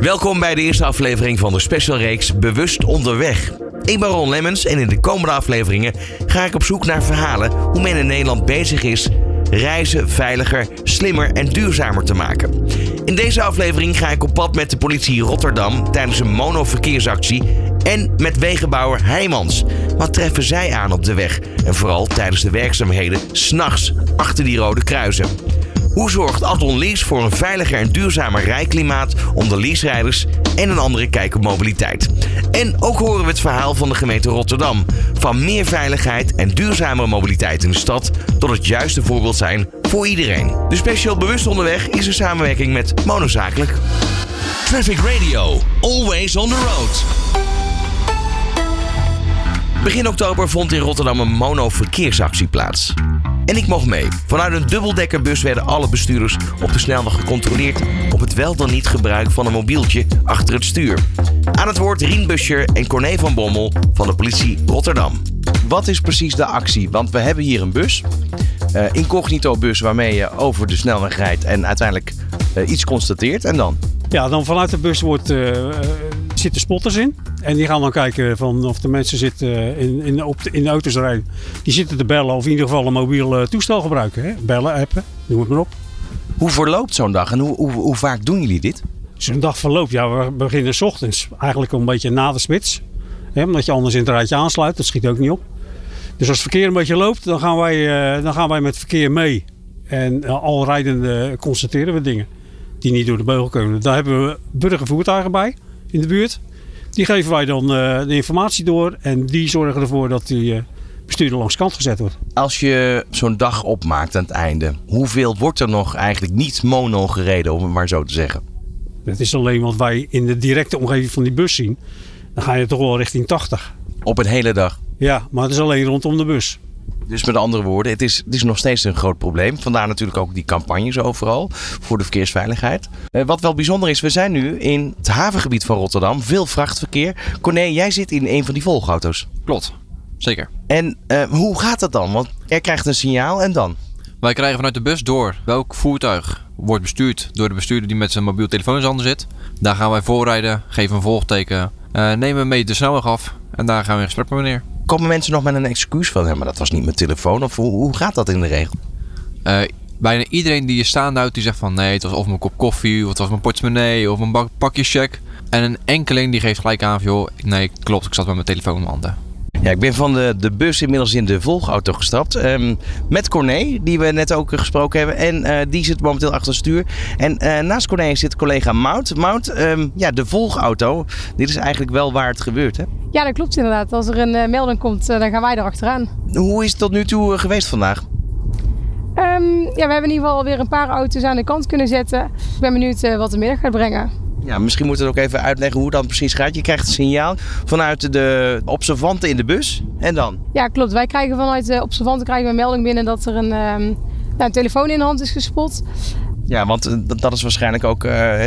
Welkom bij de eerste aflevering van de specialreeks Bewust Onderweg. Ik ben Ron Lemmens en in de komende afleveringen ga ik op zoek naar verhalen hoe men in Nederland bezig is reizen veiliger, slimmer en duurzamer te maken. In deze aflevering ga ik op pad met de politie Rotterdam tijdens een monoverkeersactie en met wegenbouwer Heijmans. Wat treffen zij aan op de weg en vooral tijdens de werkzaamheden 's nachts achter die rode kruisen? Hoe zorgt Athlon Lease voor een veiliger en duurzamer rijklimaat onder leaserijders en een andere kijk op mobiliteit? En ook horen we het verhaal van de gemeente Rotterdam. Van meer veiligheid en duurzamere mobiliteit in de stad tot het juiste voorbeeld zijn voor iedereen. De special Bewust Onderweg is een samenwerking met Monozakelijk. Traffic Radio, always on the road. Begin oktober vond in Rotterdam een monoverkeersactie plaats. En ik mocht mee. Vanuit een dubbeldekkerbus werden alle bestuurders op de snelweg gecontroleerd op het wel dan niet gebruik van een mobieltje achter het stuur. Aan het woord Rien Buscher en Corné van Bommel van de politie Rotterdam. Wat is precies de actie? Want we hebben hier een bus, incognito bus waarmee je over de snelweg rijdt en uiteindelijk iets constateert. En dan? Ja, dan vanuit de bus zitten spotters in. En die gaan dan kijken van of de mensen zitten in de auto's rijden. Die zitten te bellen of in ieder geval een mobiel toestel gebruiken. Hè? Bellen, appen, noem het maar op. Hoe verloopt zo'n dag en hoe vaak doen jullie dit? Zo'n dag verloopt, ja, we beginnen 's ochtends. Eigenlijk een beetje na de spits. Hè? Omdat je anders in het rijtje aansluit, dat schiet ook niet op. Dus als het verkeer een beetje loopt, dan gaan wij met het verkeer mee. En al rijdende constateren we dingen die niet door de beugel kunnen. Daar hebben we burgervoertuigen bij in de buurt. Die geven wij dan de informatie door en die zorgen ervoor dat die bestuurder langs kant gezet wordt. Als je zo'n dag opmaakt aan het einde, hoeveel wordt er nog eigenlijk niet mono gereden, om het maar zo te zeggen? Dat is alleen wat wij in de directe omgeving van die bus zien. Dan ga je toch wel richting 80. Op een hele dag? Ja, maar het is alleen rondom de bus. Dus met andere woorden, het is nog steeds een groot probleem. Vandaar natuurlijk ook die campagnes overal voor de verkeersveiligheid. Wat wel bijzonder is, we zijn nu in het havengebied van Rotterdam. Veel vrachtverkeer. Corné, jij zit in een van die volgauto's. Klopt, zeker. En hoe gaat dat dan? Want jij krijgt een signaal en dan? Wij krijgen vanuit de bus door welk voertuig wordt bestuurd door de bestuurder die met zijn mobiel telefoon in zijn handen zit. Daar gaan wij voorrijden, geven een volgteken, nemen een meter de snelweg af en daar gaan we in gesprek met meneer. Komen mensen nog met een excuus van, maar dat was niet mijn telefoon? Of hoe gaat dat in de regel? Bijna iedereen die je staande houdt, die zegt van nee, het was of mijn kop koffie, of het was mijn portemonnee, of mijn pakje cheque. En een enkeling die geeft gelijk aan van joh, nee klopt, ik zat met mijn telefoon in mijn handen. Ja, ik ben van de bus inmiddels in de volgauto gestapt. Met Corné, die we net ook gesproken hebben. En die zit momenteel achter het stuur. En naast Corné zit collega Mout. Mout, de volgauto. Dit is eigenlijk wel waar het gebeurt, hè? Ja, dat klopt inderdaad. Als er een melding komt, dan gaan wij erachteraan. Hoe is het tot nu toe geweest vandaag? We hebben in ieder geval alweer een paar auto's aan de kant kunnen zetten. Ik ben benieuwd wat de middag gaat brengen. Ja, misschien moeten we ook even uitleggen hoe dat precies gaat. Je krijgt een signaal vanuit de observanten in de bus. En dan? Ja, klopt. Wij krijgen vanuit de observanten een melding binnen dat er een telefoon in de hand is gespot. Ja, want dat is waarschijnlijk ook...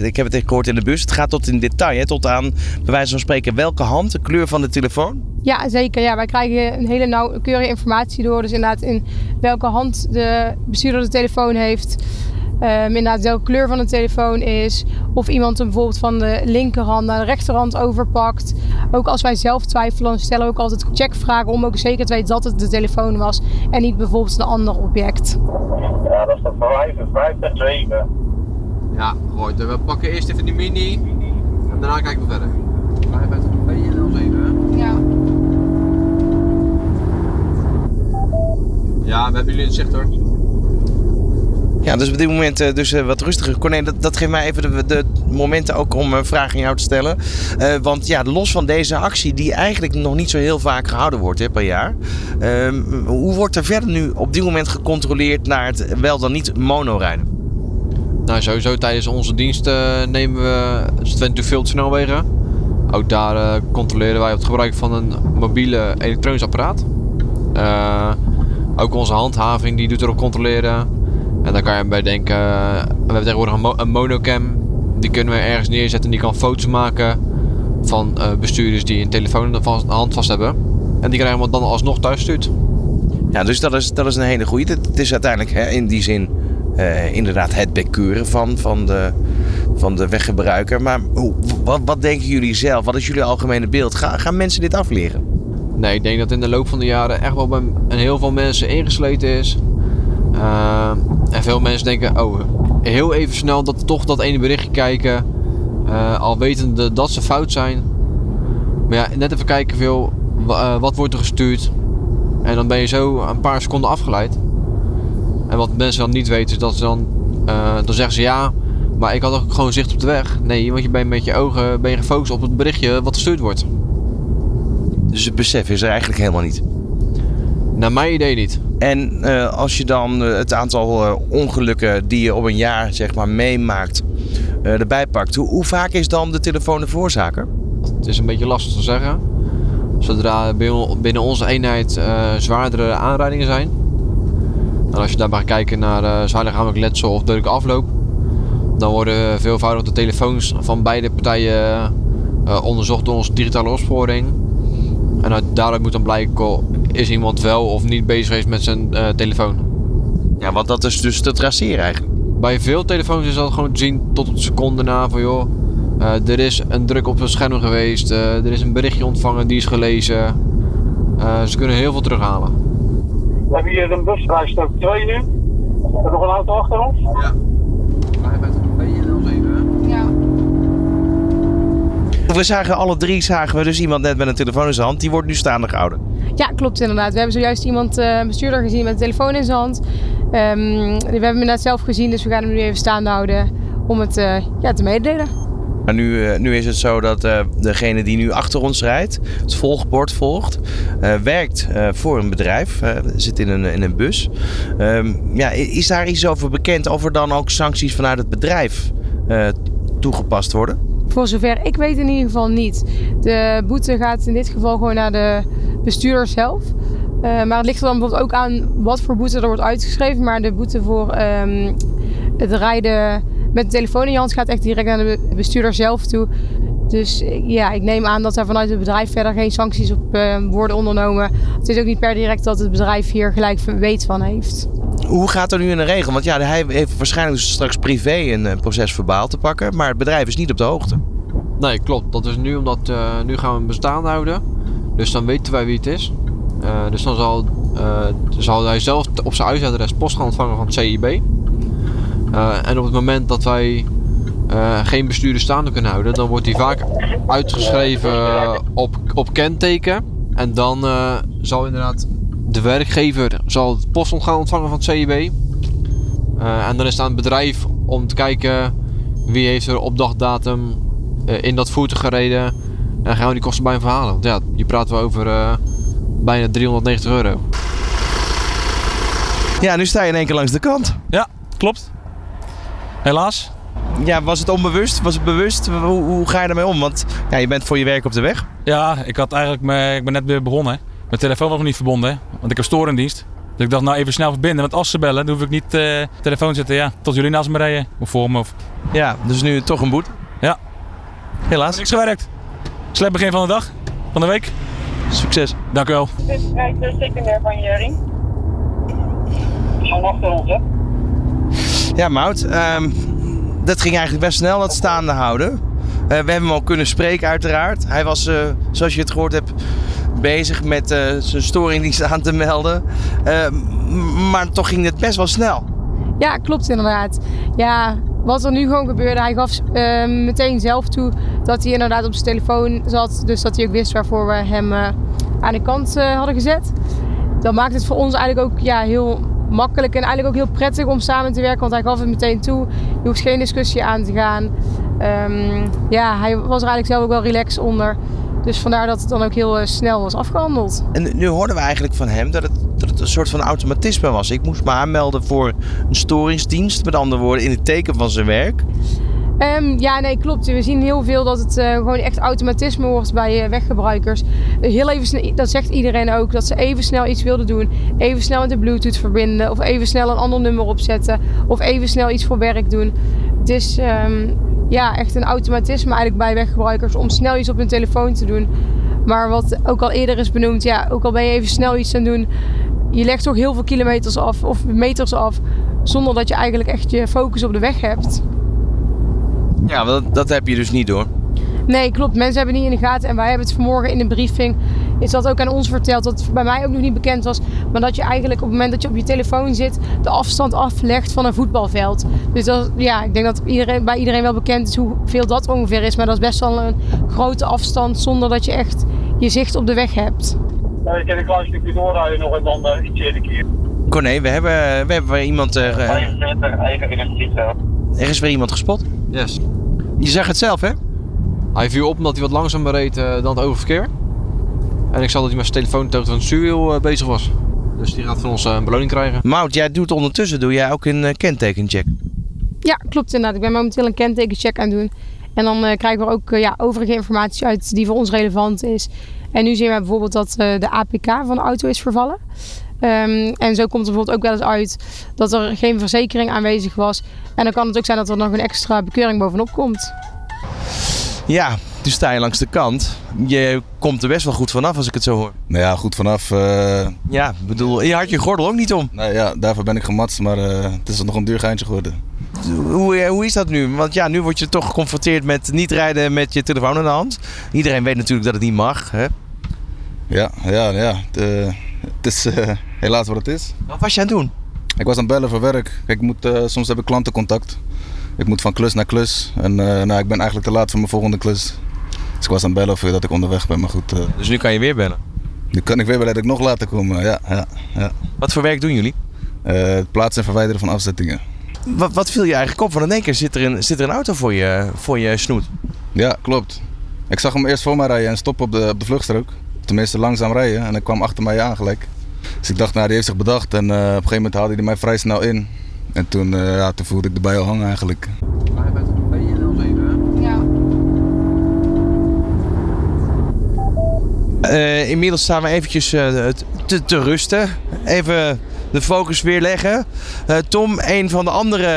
ik heb het echt gehoord in de bus. Het gaat tot in detail, hè? Tot aan, bij wijze van spreken, welke hand, de kleur van de telefoon? Ja, zeker. Ja, wij krijgen een hele nauwkeurige informatie door. Dus inderdaad in welke hand de bestuurder de telefoon heeft. Inderdaad welke kleur van de telefoon is. Of iemand hem bijvoorbeeld van de linkerhand naar de rechterhand overpakt. Ook als wij zelf twijfelen, stellen we ook altijd checkvragen om ook zeker te weten dat het de telefoon was. En niet bijvoorbeeld een ander object. Ja, dat is de 5 en 7. Ja, goed. We pakken eerst even de mini. En daarna kijken we verder. 5 en 7. Ja. Ja, we hebben jullie in het zicht hoor. Ja, dus op dit moment dus wat rustiger. Corné, dat geeft mij even de momenten ook om vragen aan jou te stellen. Want ja, los van deze actie, die eigenlijk nog niet zo heel vaak gehouden wordt hè, per jaar. Hoe wordt er verder nu op dit moment gecontroleerd naar het wel dan niet monorijden? Nou, sowieso tijdens onze diensten nemen we veel te snelwegen. Ook daar controleren wij op het gebruik van een mobiele elektronisch apparaat. Ook onze handhaving die doet erop controleren. En dan kan je bij denken, we hebben tegenwoordig een monocam. Die kunnen we ergens neerzetten en die kan foto's maken van bestuurders die een telefoon aan de hand vast hebben. En die krijgen we dan alsnog thuis stuurt. Ja, dus dat is een hele goeie. Het is uiteindelijk hè, in die zin inderdaad het bekeuren van de van de weggebruiker. Maar wat denken jullie zelf? Wat is jullie algemene beeld? Gaan mensen dit afleren? Nee, ik denk dat in de loop van de jaren echt wel bij heel veel mensen ingesleten is. En veel mensen denken, heel even snel dat ene berichtje kijken. Al wetende dat ze fout zijn. Maar ja, net even kijken wat wordt er gestuurd. En dan ben je zo een paar seconden afgeleid. En wat mensen dan niet weten is dat ze dan zeggen ze ja, maar ik had ook gewoon zicht op de weg. Nee, want je bent met je ogen gefocust op het berichtje wat gestuurd wordt. Dus het besef is er eigenlijk helemaal niet? Naar mijn idee niet. En als je dan het aantal ongelukken die je op een jaar zeg maar meemaakt erbij pakt, hoe vaak is dan de telefoon de veroorzaker? Het is een beetje lastig te zeggen. Zodra binnen onze eenheid zwaardere aanrijdingen zijn. En als je daarbij gaat kijken naar zwaar lichamelijk letsel of dodelijke afloop, dan worden veelvoudig de telefoons van beide partijen onderzocht door onze digitale opsporing. En daaruit moet dan blijken, is iemand wel of niet bezig geweest met zijn telefoon. Ja, want dat is dus te traceren eigenlijk. Bij veel telefoons is dat gewoon te zien tot op de seconde na van joh, er is een druk op het scherm geweest, er is een berichtje ontvangen, die is gelezen. Ze kunnen heel veel terughalen. We hebben hier een busrijstrook 2 nu. We hebben nog een auto achter ons. Ja. Wij met een beetje 07. Ja. We zagen alle drie dus iemand net met een telefoon in zijn hand. Die wordt nu staande gehouden. Ja, klopt inderdaad. We hebben zojuist iemand, een bestuurder, gezien met een telefoon in zijn hand. We hebben hem inderdaad zelf gezien, dus we gaan hem nu even staande houden om het te mededelen. En nu is het zo dat degene die nu achter ons rijdt, het volgbord volgt, werkt voor een bedrijf, zit in een bus. Is daar iets over bekend of er dan ook sancties vanuit het bedrijf toegepast worden? Voor zover ik weet in ieder geval niet. De boete gaat in dit geval gewoon naar de bestuurder zelf. Maar het ligt er dan bijvoorbeeld ook aan wat voor boete er wordt uitgeschreven. Maar de boete voor het rijden met de telefoon in je hand gaat echt direct naar de bestuurder zelf toe. Dus ja, ik neem aan dat daar vanuit het bedrijf verder geen sancties op worden ondernomen. Het is ook niet per direct dat het bedrijf hier gelijk weet van heeft. Hoe gaat er nu in de regel? Want ja, hij heeft waarschijnlijk straks privé een proces verbaal te pakken. Maar het bedrijf is niet op de hoogte. Nee, klopt. Dat is nu omdat nu gaan we hem bestaan houden. Dus dan weten wij wie het is. Dus dan zal hij zelf op zijn huisadres post gaan ontvangen van het CJIB. En op het moment dat wij geen bestuurder staande kunnen houden, dan wordt die vaak uitgeschreven op kenteken. En dan zal inderdaad de werkgever het post gaan ontvangen van het CJIB. En dan is het aan het bedrijf om te kijken wie heeft er op dagdatum in dat voertuig gereden. En gaan we die kosten bij hem verhalen. Want ja, hier praten we over bijna €390. Ja, nu sta je in één keer langs de kant. Ja, klopt. Helaas. Ja, was het onbewust? Was het bewust? Hoe ga je daarmee om? Want ja, je bent voor je werk op de weg. Ja, ik ben net weer begonnen. Mijn telefoon was nog niet verbonden, want ik heb storendienst. Dus ik dacht, nou even snel verbinden, want als ze bellen, dan hoef ik niet telefoon te zetten. Ja, tot jullie naast me rijden of voor me. Of... Ja, dus nu toch een boete. Ja. Helaas. Niks gewerkt. Slecht begin van de dag, van de week. Succes. Dank u wel. Dit rijdt de secundair van Jering. Gewoon achter ons, hè? Ja, Mout. Dat ging eigenlijk best snel, dat staande houden. We hebben hem al kunnen spreken uiteraard. Hij was, zoals je het gehoord hebt, bezig met zijn storingdienst aan te melden. Maar toch ging het best wel snel. Ja, klopt inderdaad. Ja, wat er nu gewoon gebeurde, hij gaf meteen zelf toe dat hij inderdaad op zijn telefoon zat. Dus dat hij ook wist waarvoor we hem aan de kant hadden gezet. Dat maakt het voor ons eigenlijk ook heel makkelijk en eigenlijk ook heel prettig om samen te werken. Want hij gaf het meteen toe. Je hoeft geen discussie aan te gaan. Hij was er eigenlijk zelf ook wel relaxed onder. Dus vandaar dat het dan ook heel snel was afgehandeld. En nu hoorden we eigenlijk van hem dat het een soort van automatisme was. Ik moest me aanmelden voor een storingsdienst, met andere woorden in het teken van zijn werk. Klopt. We zien heel veel dat het gewoon echt automatisme wordt bij weggebruikers. Heel even, dat zegt iedereen ook, dat ze even snel iets wilden doen. Even snel met de Bluetooth verbinden of even snel een ander nummer opzetten. Of even snel iets voor werk doen. Dus... echt een automatisme eigenlijk bij weggebruikers om snel iets op hun telefoon te doen. Maar wat ook al eerder is benoemd, ook al ben je even snel iets aan het doen, je legt toch heel veel kilometers af of meters af, zonder dat je eigenlijk echt je focus op de weg hebt. Ja, dat heb je dus niet door. Nee, klopt. Mensen hebben niet in de gaten. En wij hebben het vanmorgen in de briefing, is dat ook aan ons verteld, dat bij mij ook nog niet bekend was. Maar dat je eigenlijk op het moment dat je op je telefoon zit, de afstand aflegt van een voetbalveld. Dus dat, ja, ik denk dat bij iedereen wel bekend is hoeveel dat ongeveer is. Maar dat is best wel een grote afstand zonder dat je echt je zicht op de weg hebt. Ja, ik kan een klein stukje doorrijden nog en dan ietsje in de keer. Corné, we hebben weer iemand... Er is weer iemand gespot? Yes. Je zag het zelf, hè? Hij viel op omdat hij wat langzamer reed dan het oververkeer. En ik zag dat hij met zijn telefoon tegen het stuurwiel bezig was. Dus die gaat van ons een beloning krijgen. Mout, jij doet ondertussen ook een kentekencheck? Ja, klopt inderdaad. Ik ben momenteel een kentekencheck aan het doen. En dan krijgen we ook overige informatie uit die voor ons relevant is. En nu zien we bijvoorbeeld dat de APK van de auto is vervallen. En zo komt er bijvoorbeeld ook wel eens uit dat er geen verzekering aanwezig was. En dan kan het ook zijn dat er nog een extra bekeuring bovenop komt. Ja, toen sta je langs de kant. Je komt er best wel goed vanaf als ik het zo hoor. Nou ja, goed vanaf. Ja, bedoel, je had je gordel ook niet om. Nou ja, daarvoor ben ik gematst, maar het is nog een duur geintje geworden. Hoe is dat nu? Want ja, nu word je toch geconfronteerd met niet rijden met je telefoon in de hand. Iedereen weet natuurlijk dat het niet mag, hè? Ja. Het is helaas wat het is. Wat was je aan het doen? Ik was aan het bellen voor werk. Kijk, soms heb ik klantencontact. Ik moet van klus naar klus. En ik ben eigenlijk te laat voor mijn volgende klus. Dus ik was aan het bellen voor dat ik onderweg ben, maar goed. Dus nu kan je weer bellen? Nu kan ik weer bellen dat ik nog later kom, ja. Wat voor werk doen jullie? Het plaatsen en verwijderen van afzettingen. Wat viel je eigenlijk op? Want in één keer zit er een auto voor je snoet. Ja, klopt. Ik zag hem eerst voor mij rijden en stoppen op de vluchtstrook. Tenminste langzaam rijden en hij kwam achter mij aan gelijk. Dus ik dacht, nou, die heeft zich bedacht en op een gegeven moment haalde hij mij vrij snel in. En toen voelde ik de bijl hangen eigenlijk. 55B07. Ja. Inmiddels staan we eventjes te rusten. Even de focus weer leggen. Tom, een van de andere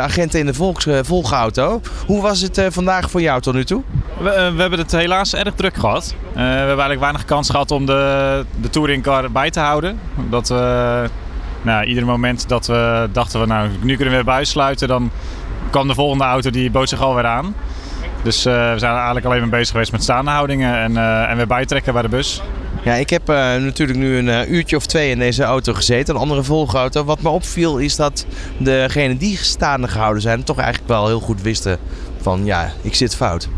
agenten in de volgauto. Hoe was het vandaag voor jou tot nu toe? We hebben het helaas erg druk gehad. We hebben eigenlijk weinig kans gehad om de touringcar bij te houden. Dat we... ieder moment dat we dachten, nu kunnen we weer uitsluiten, dan kwam de volgende auto, die bood zich alweer aan. Dus we zijn eigenlijk alleen maar bezig geweest met staande houdingen en weer bijtrekken bij de bus. Ja, ik heb natuurlijk nu een uurtje of twee in deze auto gezeten, een andere volgauto. Wat me opviel is dat degenen die staande gehouden zijn toch eigenlijk wel heel goed wisten van ja, ik zit fout.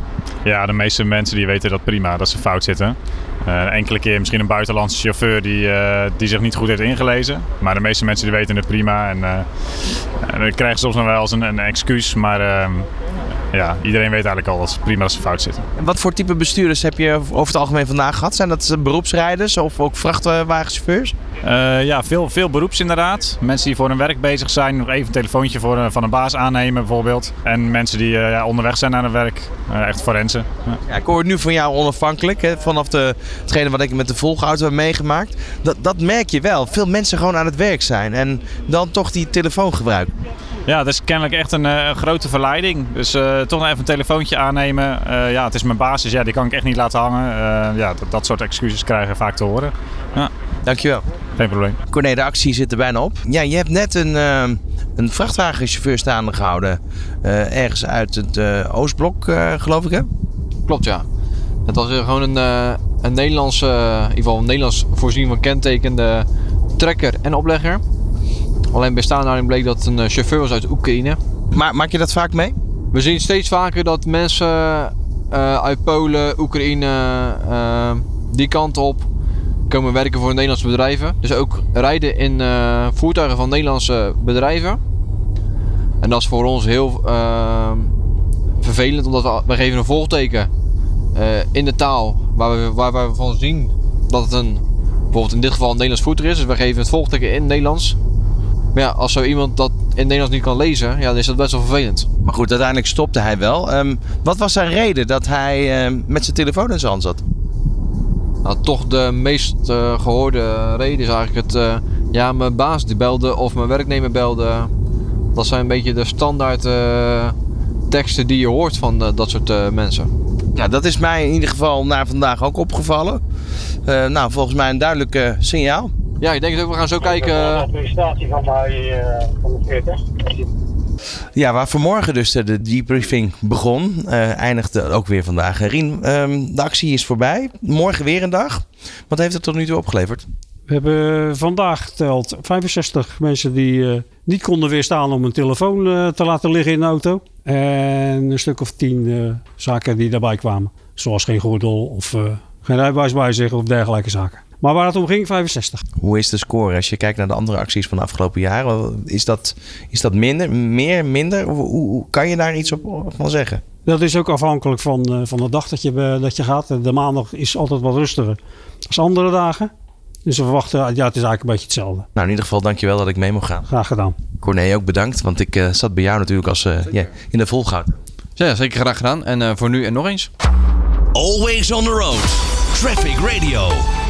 Ja, de meeste mensen die weten dat prima, dat ze fout zitten. Enkele keer misschien een buitenlandse chauffeur die zich niet goed heeft ingelezen. Maar de meeste mensen die weten het prima. En dan krijgen ze soms nog wel eens een excuus. Maar iedereen weet eigenlijk al dat het prima dat ze fout zitten. En wat voor type bestuurders heb je over het algemeen vandaag gehad? Zijn dat beroepsrijders of ook vrachtwagenchauffeurs? Veel beroeps inderdaad. Mensen die voor hun werk bezig zijn. Nog even een telefoontje van een baas aannemen bijvoorbeeld. En mensen die onderweg zijn naar hun werk. Echt forensen. Ja. Ja, ik hoor het nu van jou onafhankelijk. Hè, vanaf hetgene wat ik met de volgauto heb meegemaakt. Dat merk je wel. Veel mensen gewoon aan het werk zijn. En dan toch die telefoon gebruiken. Ja, dat is kennelijk echt een grote verleiding. Dus toch nog even een telefoontje aannemen. Het is mijn baas, dus die kan ik echt niet laten hangen. Dat soort excuses krijgen vaak te horen. Ja. Dankjewel. Geen probleem. Corné, de actie zit er bijna op. Ja, je hebt net een vrachtwagenchauffeur staande gehouden. Ergens uit het Oostblok, geloof ik, hè? Klopt, ja. Het was gewoon een Nederlandse, in ieder geval een Nederlands voorzien van kentekende trekker en oplegger. Alleen bij staanhouding bleek dat het een chauffeur was uit Oekraïne. Maar maak je dat vaak mee? We zien steeds vaker dat mensen uit Polen, Oekraïne, die kant op komen werken voor Nederlandse bedrijven. Dus ook rijden in voertuigen van Nederlandse bedrijven. En dat is voor ons heel vervelend, omdat we geven een volgteken in de taal waar we van zien dat het bijvoorbeeld in dit geval een Nederlands voertuig is. Dus we geven het volgteken in het Nederlands. Maar ja, als zo iemand dat in het Nederlands niet kan lezen, dan is dat best wel vervelend. Maar goed, uiteindelijk stopte hij wel. Wat was zijn reden dat hij met zijn telefoon in zijn hand zat? Nou, toch de meest gehoorde reden is eigenlijk mijn baas die belde of mijn werknemer belde. Dat zijn een beetje de standaard teksten die je hoort van dat soort mensen. Ja, dat is mij in ieder geval na vandaag ook opgevallen. Volgens mij een duidelijk signaal. Ja, ik denk dat we gaan zo kijken. De administratie van mij van de 40. Ja, waar vanmorgen dus de debriefing begon, eindigde ook weer vandaag. Rien, de actie is voorbij. Morgen weer een dag. Wat heeft het tot nu toe opgeleverd? We hebben vandaag geteld 65 mensen die niet konden weerstaan om een telefoon te laten liggen in de auto. En een stuk of 10 zaken die daarbij kwamen. Zoals geen gordel of geen rijbewijs bij zich of dergelijke zaken. Maar waar het om ging, 65. Hoe is de score als je kijkt naar de andere acties van de afgelopen jaren? Is dat minder, meer, minder? Hoe kan je daar iets van zeggen? Dat is ook afhankelijk van de dag dat je gaat. De maandag is altijd wat rustiger als andere dagen. Dus we verwachten, ja, het is eigenlijk een beetje hetzelfde. Nou, in ieder geval dankjewel dat ik mee mocht gaan. Graag gedaan. Corné, ook bedankt, want ik zat bij jou natuurlijk als in de volgoud. Ja, zeker graag gedaan. En voor nu en nog eens. Always on the road. Traffic Radio.